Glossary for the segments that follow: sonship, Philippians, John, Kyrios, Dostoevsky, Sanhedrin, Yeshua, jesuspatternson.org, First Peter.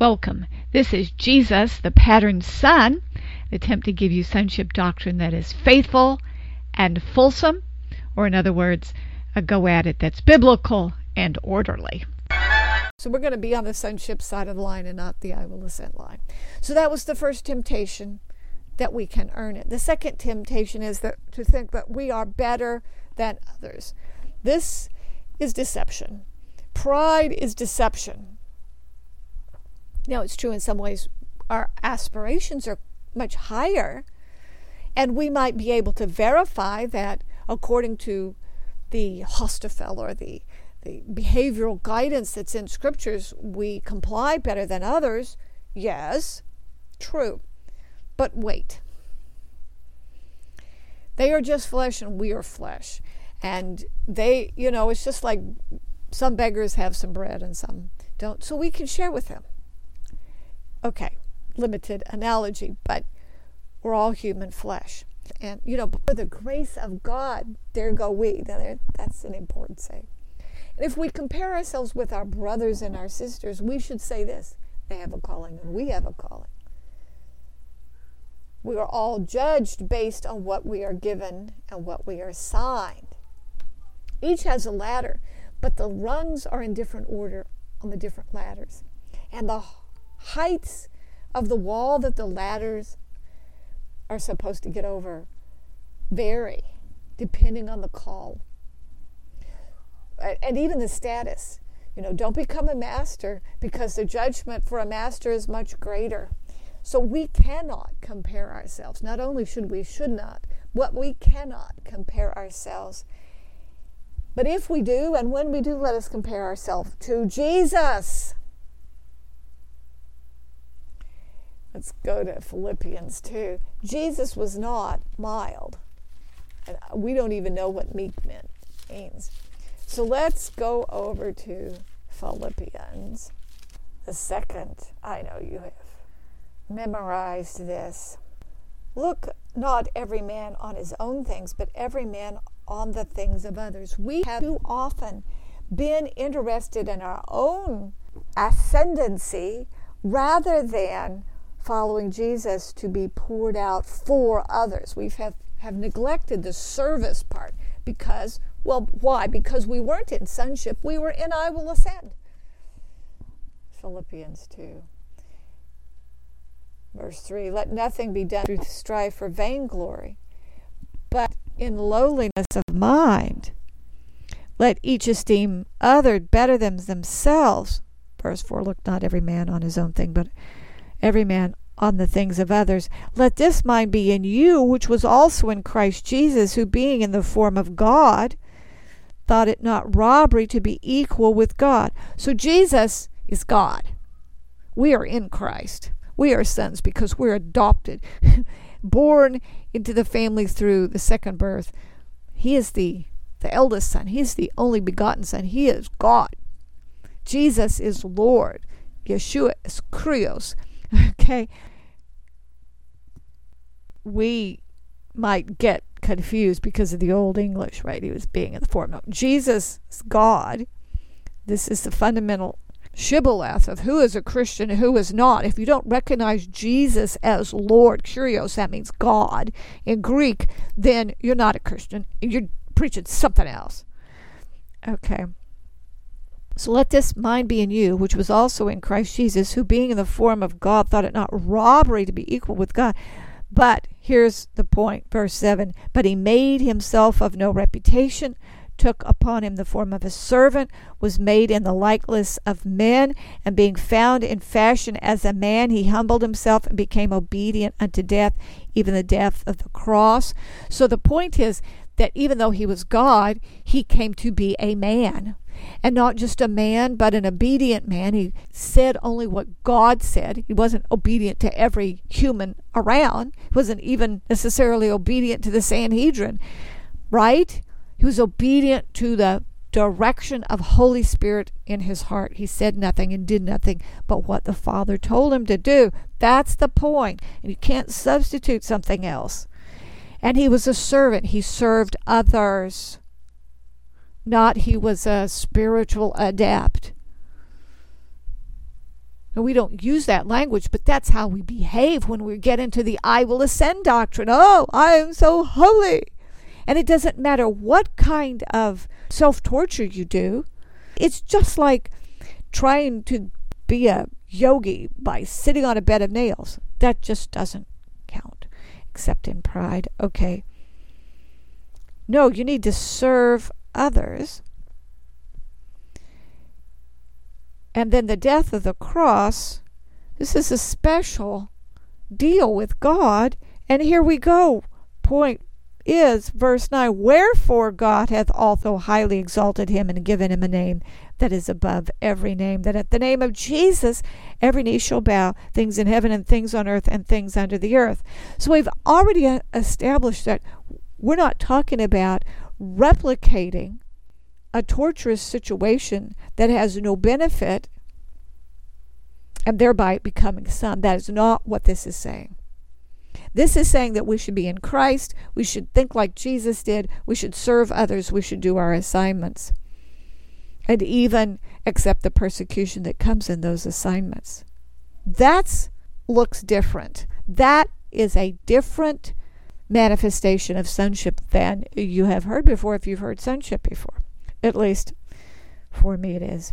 Welcome. This is Jesus, the pattern son, the attempt to give you sonship doctrine that is faithful and fulsome, or in other words, a go at it that's biblical and orderly. So we're going to be on the sonship side of the line and not the I will assent line. So that was the first temptation, that we can earn it. The second temptation is to think that we are better than others. This is deception. Pride is deception. Now, it's true in some ways our aspirations are much higher, and we might be able to verify that according to the Hostafel or the behavioral guidance that's in scriptures, we comply better than others. Yes, true. But wait. They are just flesh and we are flesh. And they, you know, it's just like some beggars have some bread and some don't. So we can share with them. Okay, limited analogy, but we're all human flesh. And, you know, by the grace of God, there go we. That's an important saying. And if we compare ourselves with our brothers and our sisters, we should say this: they have a calling and we have a calling. We are all judged based on what we are given and what we are assigned. Each has a ladder, but the rungs are in different order on the different ladders. And the heights of the wall that the ladders are supposed to get over vary depending on the call. And even the status. You know, don't become a master because the judgment for a master is much greater. So we cannot compare ourselves. Not only should not, but we cannot compare ourselves. But if we do, and when we do, let us compare ourselves to Jesus. Let's go to Philippians 2. Jesus was not mild. And we don't even know what meek means. So let's go over to Philippians. The second, I know you have memorized this. Look not every man on his own things, but every man on the things of others. We have too often been interested in our own ascendancy rather than following Jesus to be poured out for others. We have neglected the service part because, well, why? Because we weren't in sonship. We were in I will ascend. Philippians 2. Verse 3, let nothing be done through strife or vainglory, but in lowliness of mind, let each esteem other better than themselves. Verse 4, look not every man on his own thing, but every man on the things of others. Let this mind be in you, which was also in Christ Jesus, who being in the form of God, thought it not robbery to be equal with God. So Jesus is God. We are in Christ. We are sons because we're adopted, born into the family through the second birth. He is the eldest son. He is the only begotten son. He is God. Jesus is Lord. Yeshua is Kyrios. Okay. We might get confused because of the Old English, right? He was being in the form of Jesus is God. This is the fundamental shibboleth of who is a Christian and who is not. If you don't recognize Jesus as Lord, Kyrios, that means God, in Greek, then you're not a Christian. You're preaching something else. Okay. So let this mind be in you, which was also in Christ Jesus, who being in the form of God, thought it not robbery to be equal with God. But, here's the point, verse 7, but he made himself of no reputation, took upon him the form of a servant, was made in the likeness of men, and being found in fashion as a man, he humbled himself and became obedient unto death, even the death of the cross. So the point is that even though he was God, he came to be a man. And not just a man, but an obedient man. He said only what God said. He wasn't obedient to every human around. He wasn't even necessarily obedient to the Sanhedrin, right? He was obedient to the direction of Holy Spirit in his heart. He said nothing and did nothing but what the Father told him to do. That's the point. And you can't substitute something else. And he was a servant. He served others. Not he was a spiritual adept. Now, we don't use that language, but that's how we behave when we get into the I will ascend doctrine. Oh, I am so holy. And it doesn't matter what kind of self-torture you do. It's just like trying to be a yogi by sitting on a bed of nails. That just doesn't count, except in pride. Okay. No, you need to serve others. And then the death of the cross, this is a special deal with God. And here we go. Point is, verse 9, wherefore God hath also highly exalted him and given him a name that is above every name, that at the name of Jesus every knee shall bow, things in heaven and things on earth and things under the earth. So we've already established that we're not talking about replicating a torturous situation that has no benefit and thereby becoming some. That is not what this is saying. This is saying that we should be in Christ. We should think like Jesus did. We should serve others. We should do our assignments and even accept the persecution that comes in those assignments. That looks different. That is a different manifestation of sonship than you have heard before, if you've heard sonship before. At least for me it is.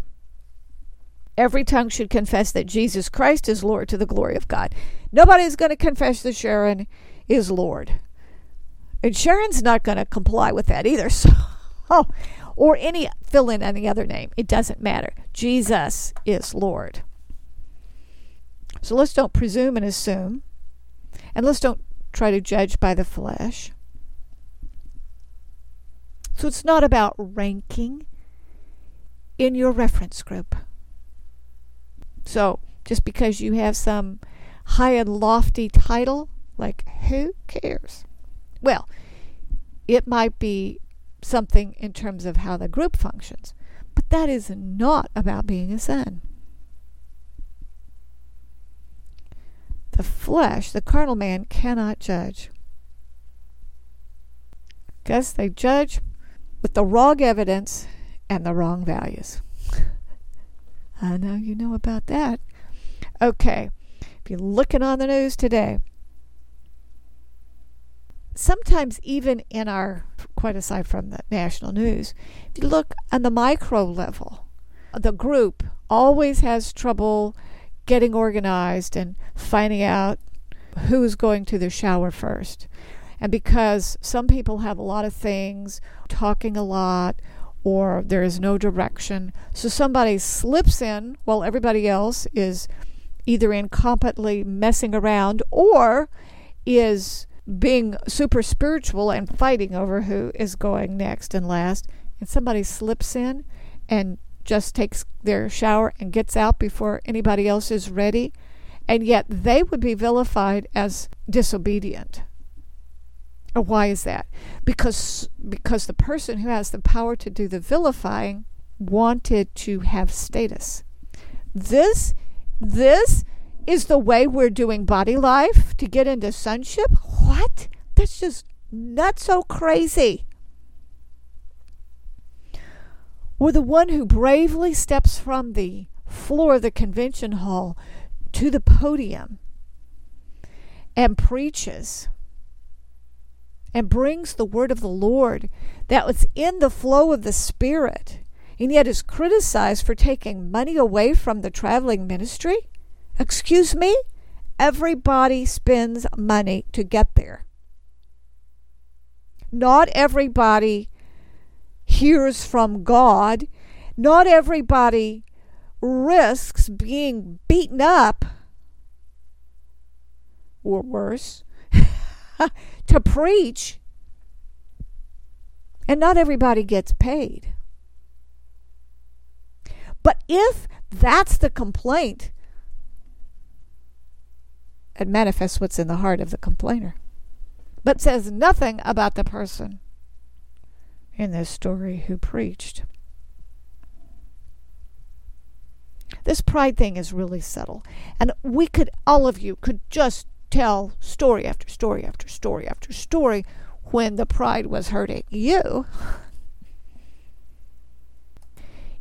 Every tongue should confess that Jesus Christ is Lord to the glory of God. Nobody's going to confess that Sharon is Lord. And Sharon's not going to comply with that either. So, or any, fill in any other name. It doesn't matter. Jesus is Lord. So let's don't presume and assume. And let's don't try to judge by the flesh. So it's not about ranking in your reference group. So just because you have some high and lofty title, like who cares? Well, it might be something in terms of how the group functions, but that is not about being a son. The flesh, the carnal man, cannot judge. Because they judge with the wrong evidence and the wrong values. I know you know about that. Okay, if you're looking on the news today, sometimes even in our, quite aside from the national news, if you look on the micro level, the group always has trouble getting organized and finding out who is going to the shower first. And because some people have a lot of things, talking a lot, or there is no direction, so somebody slips in while everybody else is either incompetently messing around or is being super spiritual and fighting over who is going next and last. And somebody slips in and just takes their shower and gets out before anybody else is ready. And yet they would be vilified as disobedient. Why is that? Because the person who has the power to do the vilifying wanted to have status. This is the way we're doing body life to get into sonship? What? That's just not so crazy. Or the one who bravely steps from the floor of the convention hall to the podium and preaches and brings the word of the Lord that was in the flow of the Spirit, and yet is criticized for taking money away from the traveling ministry? Excuse me? Everybody spends money to get there. Not everybody hears from God. Not everybody risks being beaten up, or worse, to preach, and not everybody gets paid. But if that's the complaint, it manifests what's in the heart of the complainer, but says nothing about the person in this story who preached. This pride thing is really subtle, and we could, all of you could just tell story after story after story after story when the pride was hurting you.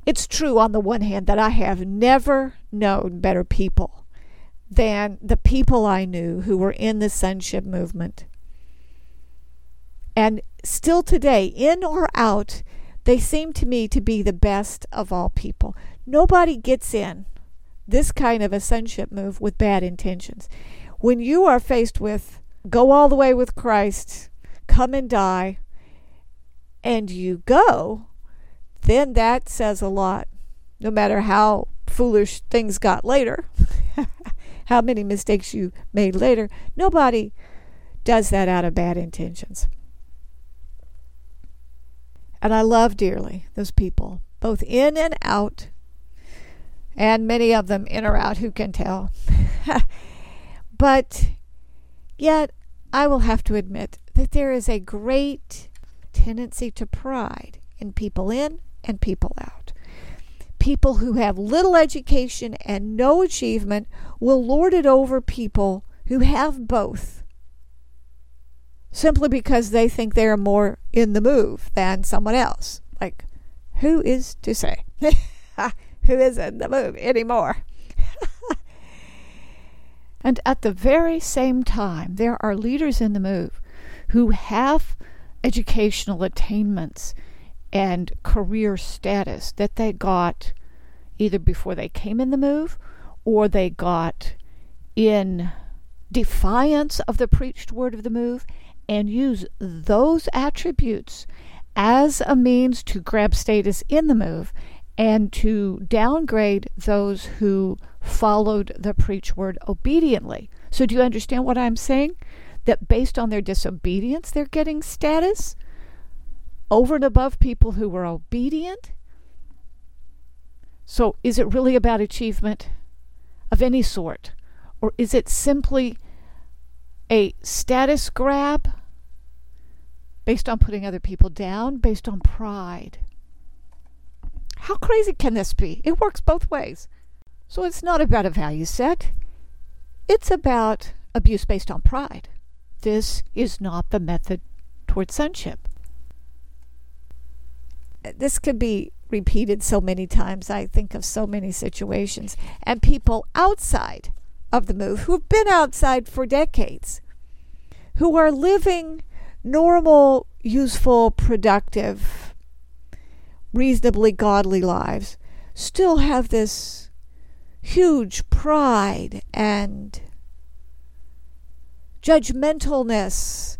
It's true on the one hand that I have never known better people than the people I knew who were in the sonship movement. And still today, in or out, they seem to me to be the best of all people. Nobody gets in this kind of a sonship move with bad intentions. When you are faced with, go all the way with Christ, come and die, and you go, then that says a lot. No matter how foolish things got later, how many mistakes you made later, nobody does that out of bad intentions. And I love dearly those people, both in and out, and many of them in or out, who can tell. But yet, I will have to admit that there is a great tendency to pride in people in and people out. People who have little education and no achievement will lord it over people who have both, simply because they think they are more in the move than someone else. Like, who is to say? Who is in the move anymore? And at the very same time, there are leaders in the move who have educational attainments and career status that they got either before they came in the move or they got in defiance of the preached word of the move, and use those attributes as a means to grab status in the move and to downgrade those who followed the preached word obediently. So do you understand what I'm saying? That based on their disobedience, they're getting status over and above people who were obedient? So is it really about achievement of any sort? Or is it simply a status grab based on putting other people down, based on pride? How crazy can this be? It works both ways. So it's not about a value set. It's about abuse based on pride. This is not the method toward sonship. This could be repeated so many times. I think of so many situations. And people outside of the move, who've been outside for decades, who are living normal, useful, productive, reasonably godly lives, still have this huge pride and judgmentalness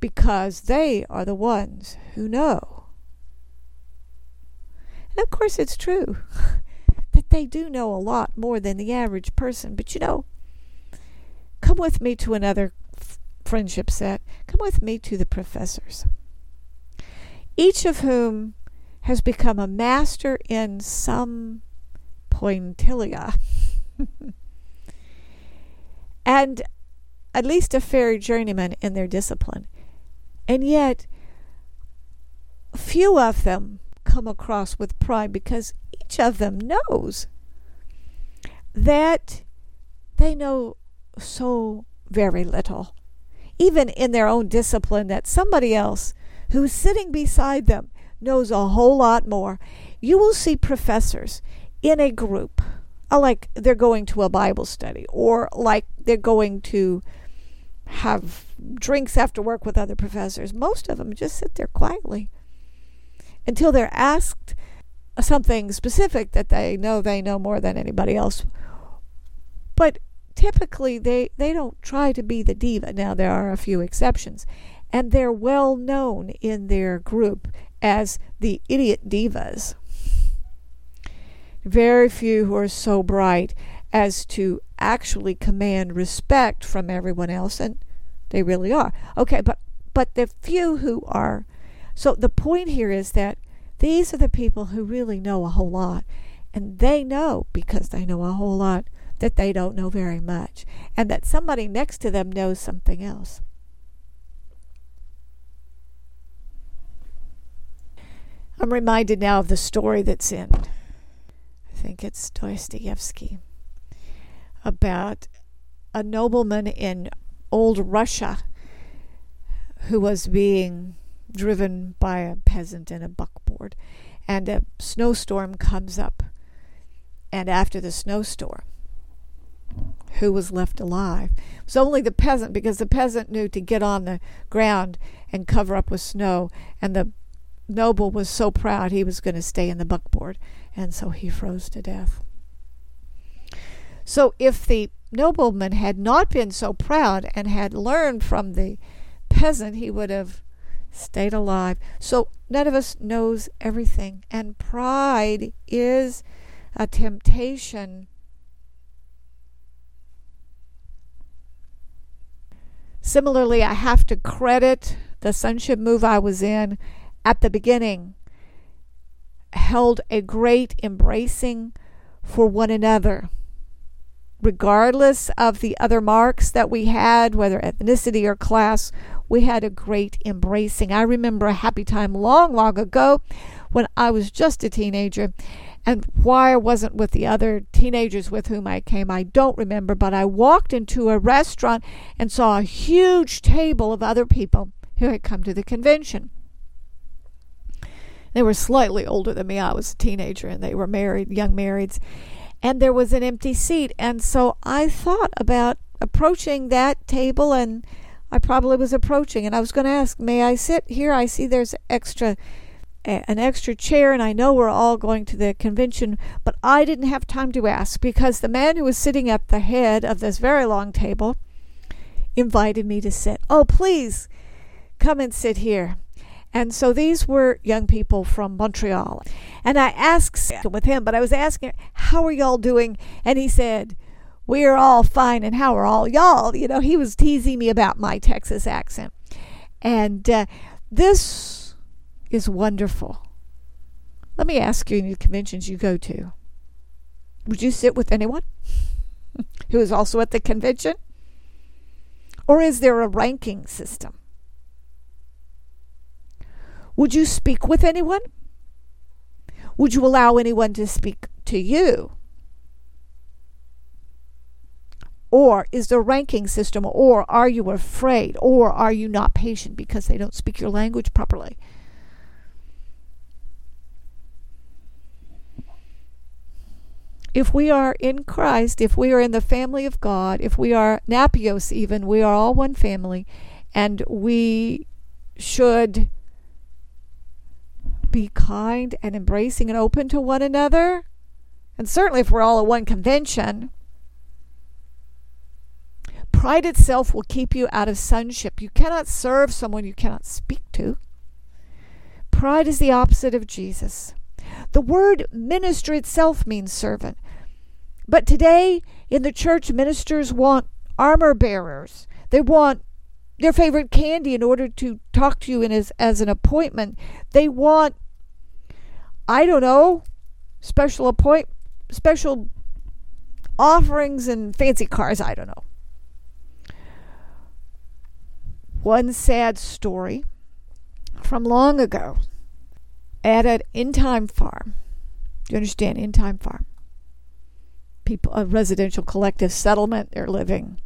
because they are the ones who know. And of course it's true that they do know a lot more than the average person. But you know, come with me to another friendship set. Come with me to the professors, each of whom has become a master in some pointilia. And at least a fair journeyman in their discipline. And yet, few of them come across with pride because each of them knows that they know so very little, even in their own discipline, that somebody else who's sitting beside them knows a whole lot more. You will see professors in a group, like they're going to a Bible study, or like they're going to have drinks after work with other professors. Most of them just sit there quietly until they're asked something specific that they know more than anybody else. But typically they don't try to be the diva. Now there are a few exceptions, and they're well known in their group as the idiot divas. Very few who are so bright as to actually command respect from everyone else, and they really are. Okay, but the few who are. So the point here is that these are the people who really know a whole lot, and they know, because they know a whole lot, that they don't know very much, and that somebody next to them knows something else. I'm reminded now of the story that's in, I think it's Dostoevsky, about a nobleman in old Russia who was being driven by a peasant in a buckboard. and a snowstorm comes up. And after the snowstorm, who was left alive? It was only the peasant, because the peasant knew to get on the ground and cover up with snow. And the noble was so proud he was going to stay in the buckboard. And so he froze to death. So if the nobleman had not been so proud and had learned from the peasant, he would have stayed alive. So none of us knows everything. And pride is a temptation. Similarly, I have to credit the sonship move I was in at the beginning. Held a great embracing for one another, regardless of the other marks that we had, whether ethnicity or class. We had a great embracing. I remember a happy time long ago when I was just a teenager, and why I wasn't with the other teenagers with whom I came, I don't remember, but I walked into a restaurant and saw a huge table of other people who had come to the convention. They were slightly older than me. I was a teenager, and they were married, young marrieds, and there was an empty seat. And so I thought about approaching that table, and I probably was approaching, and I was going to ask, may I sit here? I see there's an extra chair, and I know we're all going to the convention, but I didn't have time to ask, because the man who was sitting at the head of this very long table invited me to sit. Oh, please come and sit here. And so these were young people from Montreal, and I asked with him, but I was asking, how are y'all doing? And he said, we're all fine, and how are all y'all? You know, he was teasing me about my Texas accent. And this is wonderful. Let me ask you, in the conventions you go to, would you sit with anyone who is also at the convention? Or is there a ranking system? Would you speak with anyone? Would you allow anyone to speak to you? Or is there a ranking system? Or are you afraid? Or are you not patient because they don't speak your language properly? If we are in Christ, if we are in the family of God, if we are napios even, we are all one family, and we should be kind and embracing and open to one another. And certainly if we're all at one convention, pride itself will keep you out of sonship. You cannot serve someone you cannot speak to. Pride is the opposite of Jesus. The word minister itself means servant. But today in the church, ministers want armor bearers. They want their favorite candy in order to talk to you as an appointment. They want, I don't know, special offerings and fancy cars. I don't know. One sad story from long ago at an in-time farm. Do you understand? In-time farm. People, a residential collective settlement, they're living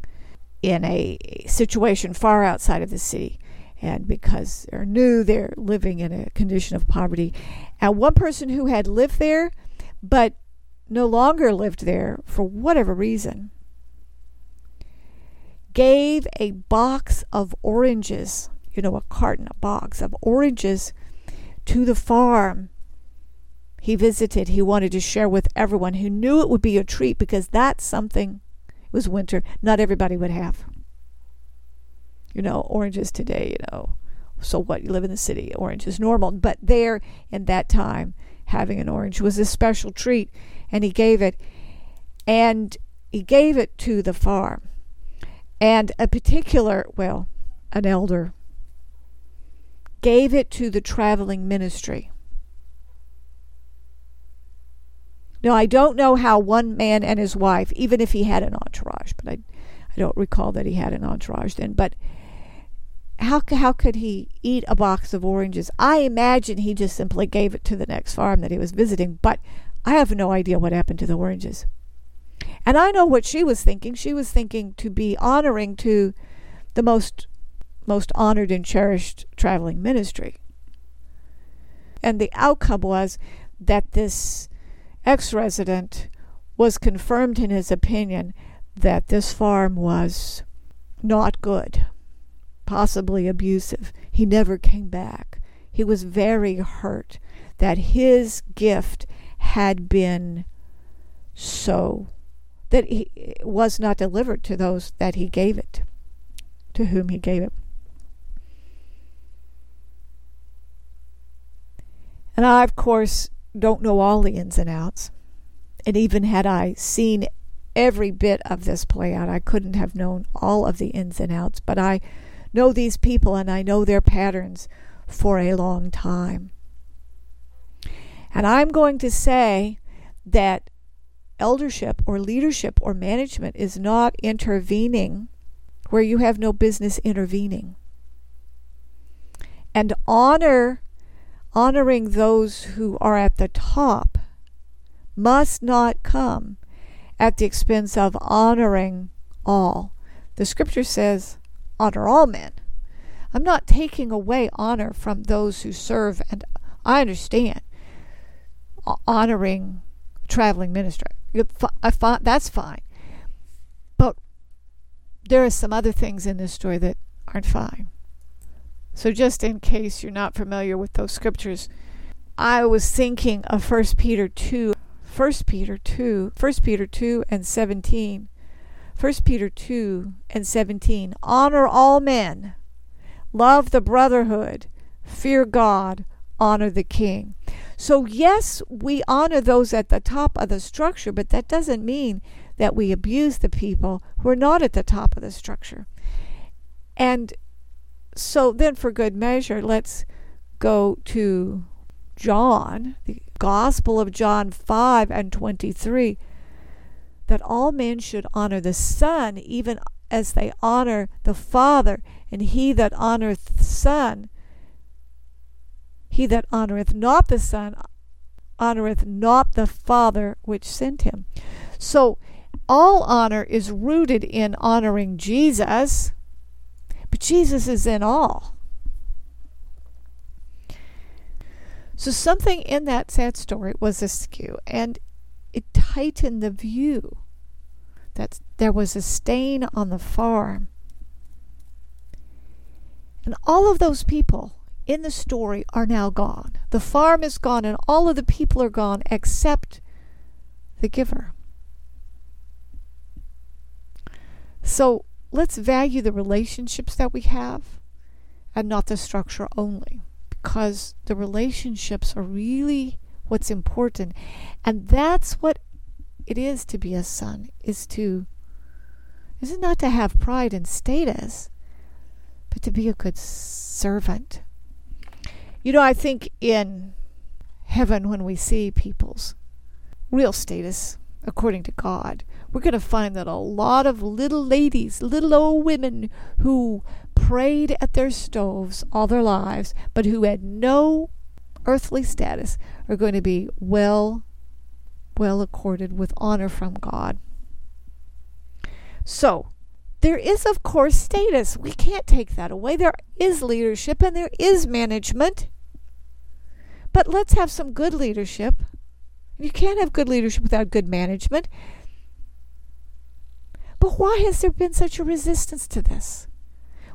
in a situation far outside of the city. And because they're new, they're living in a condition of poverty. And one person who had lived there, but no longer lived there for whatever reason, gave a box of oranges, a carton, a box of oranges, to the farm he visited. He wanted to share with everyone who knew it would be a treat, because that's something, it was winter, not everybody would have. Oranges today, so what, you live in the city, orange is normal. But there, in that time, having an orange was a special treat, and he gave it. And he gave it to the farm. And an elder gave it to the traveling ministry. Now, I don't know how one man and his wife, even if he had an entourage, but I don't recall that he had an entourage then, but how could he eat a box of oranges? I imagine he just simply gave it to the next farm that he was visiting, but I have no idea what happened to the oranges. And I know what she was thinking. She was thinking to be honoring to the most honored and cherished traveling ministry. And the outcome was that this ex-resident was confirmed in his opinion that this farm was not good, possibly abusive. He never came back. He was very hurt that his gift had been so, that it was not delivered to those that he gave it, to whom he gave it. And I, of course, don't know all the ins and outs. And even had I seen every bit of this play out, I couldn't have known all of the ins and outs. But I know these people and I know their patterns for a long time. And I'm going to say that eldership or leadership or management is not intervening where you have no business intervening. And honoring those who are at the top must not come at the expense of honoring all. The scripture says, honor all men. I'm not taking away honor from those who serve, and I understand honoring traveling minister. That's fine. But there are some other things in this story that aren't fine. So just in case you're not familiar with those scriptures, I was thinking of First Peter 2 and 17. Honor all men. Love the brotherhood. Fear God. Honor the king. So yes, we honor those at the top of the structure, but that doesn't mean that we abuse the people who are not at the top of the structure. And so then for good measure, let's go to John, the Gospel of John 5 and 23, that all men should honor the Son even as they honor the Father, and he that honoreth the Son, he that honoreth not the Son, honoreth not the Father which sent him. So all honor is rooted in honoring Jesus, but Jesus is in all. So something in that sad story was askew, and it tightened the view that there was a stain on the farm. And all of those people in the story are now gone. The farm is gone and all of the people are gone except the giver. So let's value the relationships that we have and not the structure only, because the relationships are really what's important. And that's what it is to be a son, is not to have pride and status, but to be a good servant. You know, I think in heaven when we see people's real status, according to God, we're going to find that a lot of little ladies, little old women who prayed at their stoves all their lives, but who had no earthly status, are going to be well accorded with honor from God. So, there is, of course, status. We can't take that away. There is leadership and there is management. But let's have some good leadership. You can't have good leadership without good management. But why has there been such a resistance to this?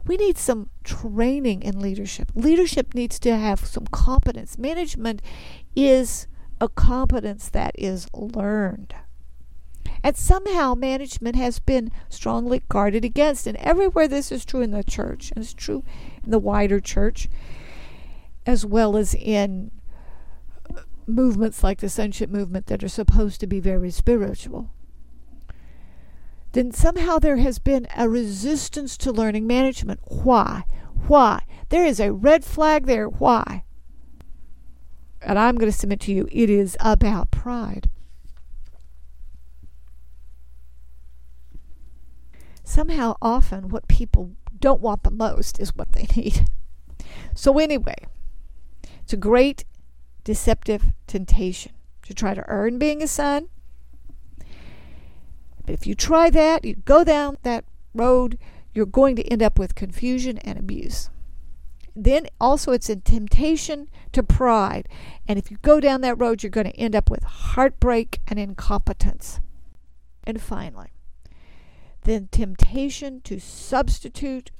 We need some training in leadership. Leadership needs to have some competence. Management is a competence that is learned. And somehow management has been strongly guarded against. And everywhere this is true in the church, and it's true in the wider church, as well as in movements like the sonship movement that are supposed to be very spiritual, then somehow there has been a resistance to learning management. Why? There is a red flag there. Why? And I'm going to submit to you, it is about pride. Somehow, often, what people don't want the most is what they need. So anyway, it's a great deceptive temptation to try to earn being a son. But if you try that, you go down that road, you're going to end up with confusion and abuse. then also it's a temptation to pride. And if you go down that road, you're going to end up with heartbreak and incompetence. And finally, the temptation to substitute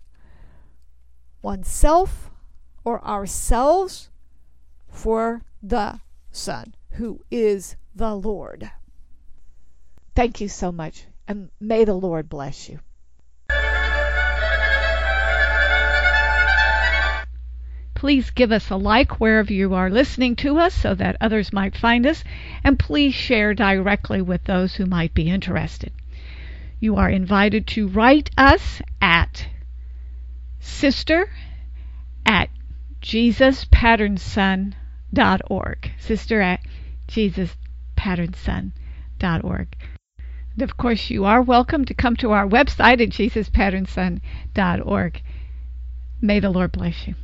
oneself or ourselves for the Son, who is the Lord. Thank you so much, and may the Lord bless you. Please give us a like wherever you are listening to us so that others might find us, and please share directly with those who might be interested. You are invited to write us at sister@jesuspatternson.org. Sister@jesuspatternson.org. And of course, you are welcome to come to our website at jesuspatternson.org. May the Lord bless you.